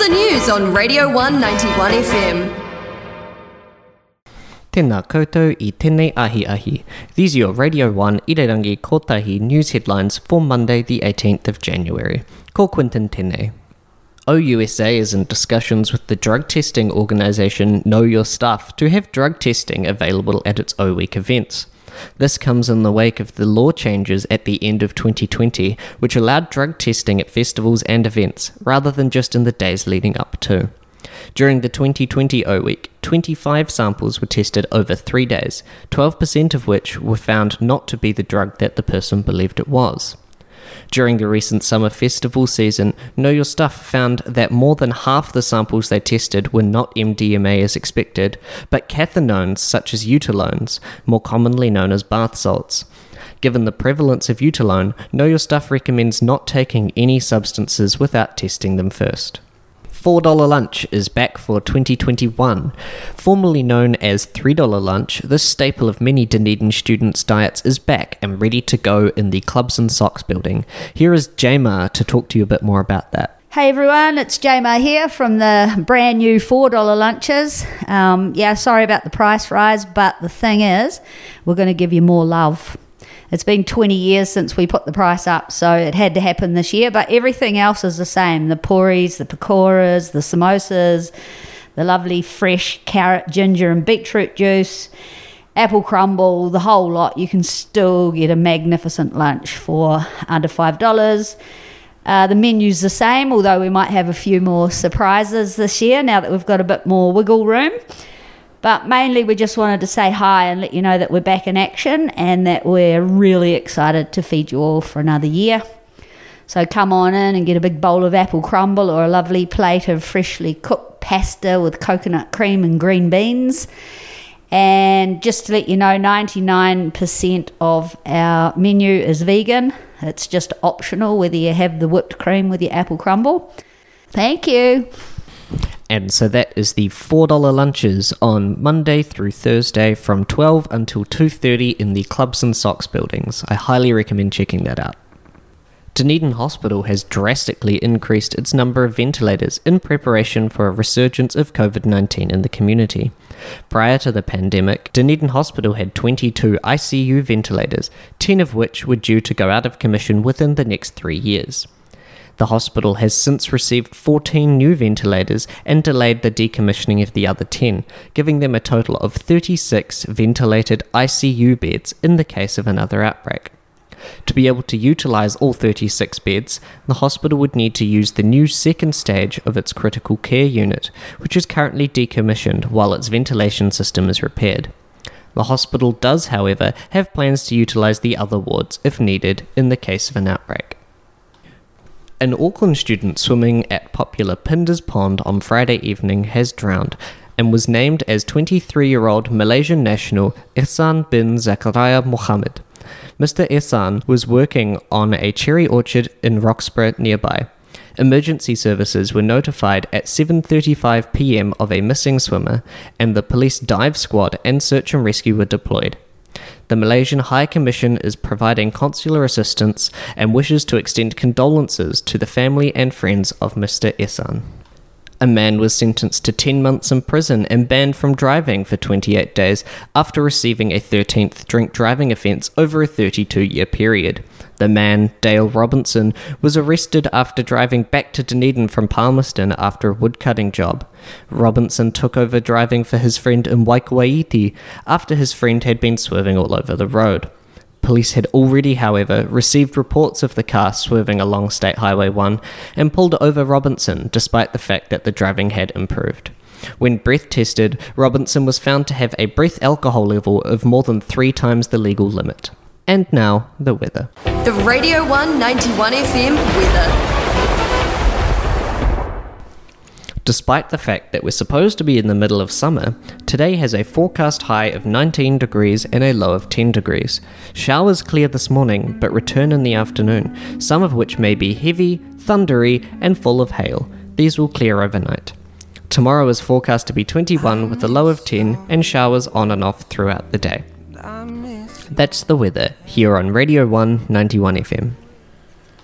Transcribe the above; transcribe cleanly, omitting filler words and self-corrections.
the news on Radio 191 FM. Tēnā Koutou i Tēnei Ahi Ahi. These are your Radio 1 Rangi Kotahi news headlines for Monday the 18th of January. Call Quintin Tene. OUSA is in discussions with the drug testing organisation Know Your Stuff to have drug testing available at its O Week events. This comes in the wake of the law changes at the end of 2020, which allowed drug testing at festivals and events, rather than just in the days leading up to. During the 2020 O Week, 25 samples were tested over 3 days, 12% of which were found not to be the drug that the person believed it was. During the recent summer festival season, Know Your Stuff found that more than half the samples they tested were not MDMA as expected, but cathinones such as eutylones, more commonly known as bath salts. Given the prevalence of eutylone, Know Your Stuff recommends not taking any substances without testing them first. $4 lunch is back for 2021. Formerly known as $3 lunch, this staple of many Dunedin students' diets is back and ready to go in the Clubs and Socks building. Here is Jaymar to talk to you a bit more about that. Hey everyone, it's Jaymar here from the brand new $4 lunches. Sorry about the price rise, but the thing is, we're going to give you more love. It's been 20 years since we put the price up, so it had to happen this year. But everything else is the same. The puris, the pakoras, the samosas, the lovely fresh carrot, ginger and beetroot juice, apple crumble, the whole lot. You can still get a magnificent lunch for under $5. The menu's the same, although we might have a few more surprises this year now that we've got a bit more wiggle room. But mainly we just wanted to say hi and let you know that we're back in action and that we're really excited to feed you all for another year. So come on in and get a big bowl of apple crumble or a lovely plate of freshly cooked pasta with coconut cream and green beans. And just to let you know, 99% of our menu is vegan. It's just optional whether you have the whipped cream with your apple crumble. Thank you. And so that is the $4 lunches on Monday through Thursday from 12 until 2:30 in the Clubs and Socks buildings. I highly recommend checking that out. Dunedin Hospital has drastically increased its number of ventilators in preparation for a resurgence of COVID-19 in the community. Prior to the pandemic, Dunedin Hospital had 22 ICU ventilators, 10 of which were due to go out of commission within the next 3 years. The hospital has since received 14 new ventilators and delayed the decommissioning of the other 10, giving them a total of 36 ventilated ICU beds in the case of another outbreak. To be able to utilise all 36 beds, the hospital would need to use the new second stage of its critical care unit, which is currently decommissioned while its ventilation system is repaired. The hospital does, however, have plans to utilise the other wards if needed in the case of an outbreak. An Auckland student swimming at popular Pinders Pond on Friday evening has drowned and was named as 23-year-old Malaysian national Ehsan bin Zakaria Mohammed. Mr. Ehsan was working on a cherry orchard in Roxburgh nearby. Emergency services were notified at 7:35 p.m. of a missing swimmer, and the police dive squad and search and rescue were deployed. The Malaysian High Commission is providing consular assistance and wishes to extend condolences to the family and friends of Mr. Ehsan. A man was sentenced to 10 months in prison and banned from driving for 28 days after receiving a 13th drink driving offence over a 32-year period. The man, Dale Robinson, was arrested after driving back to Dunedin from Palmerston after a woodcutting job. Robinson took over driving for his friend in Waikouaiti after his friend had been swerving all over the road. Police had already, however, received reports of the car swerving along State Highway 1 and pulled over Robinson, despite the fact that the driving had improved. When breath tested, Robinson was found to have a breath alcohol level of more than 3 times the legal limit. And now, the weather. The Radio 191 FM weather. Despite the fact that we're supposed to be in the middle of summer, today has a forecast high of 19 degrees and a low of 10 degrees. Showers clear this morning, but return in the afternoon, some of which may be heavy, thundery, and full of hail. These will clear overnight. Tomorrow is forecast to be 21 with a low of 10 and showers on and off throughout the day. That's the weather, here on Radio 1 91 FM.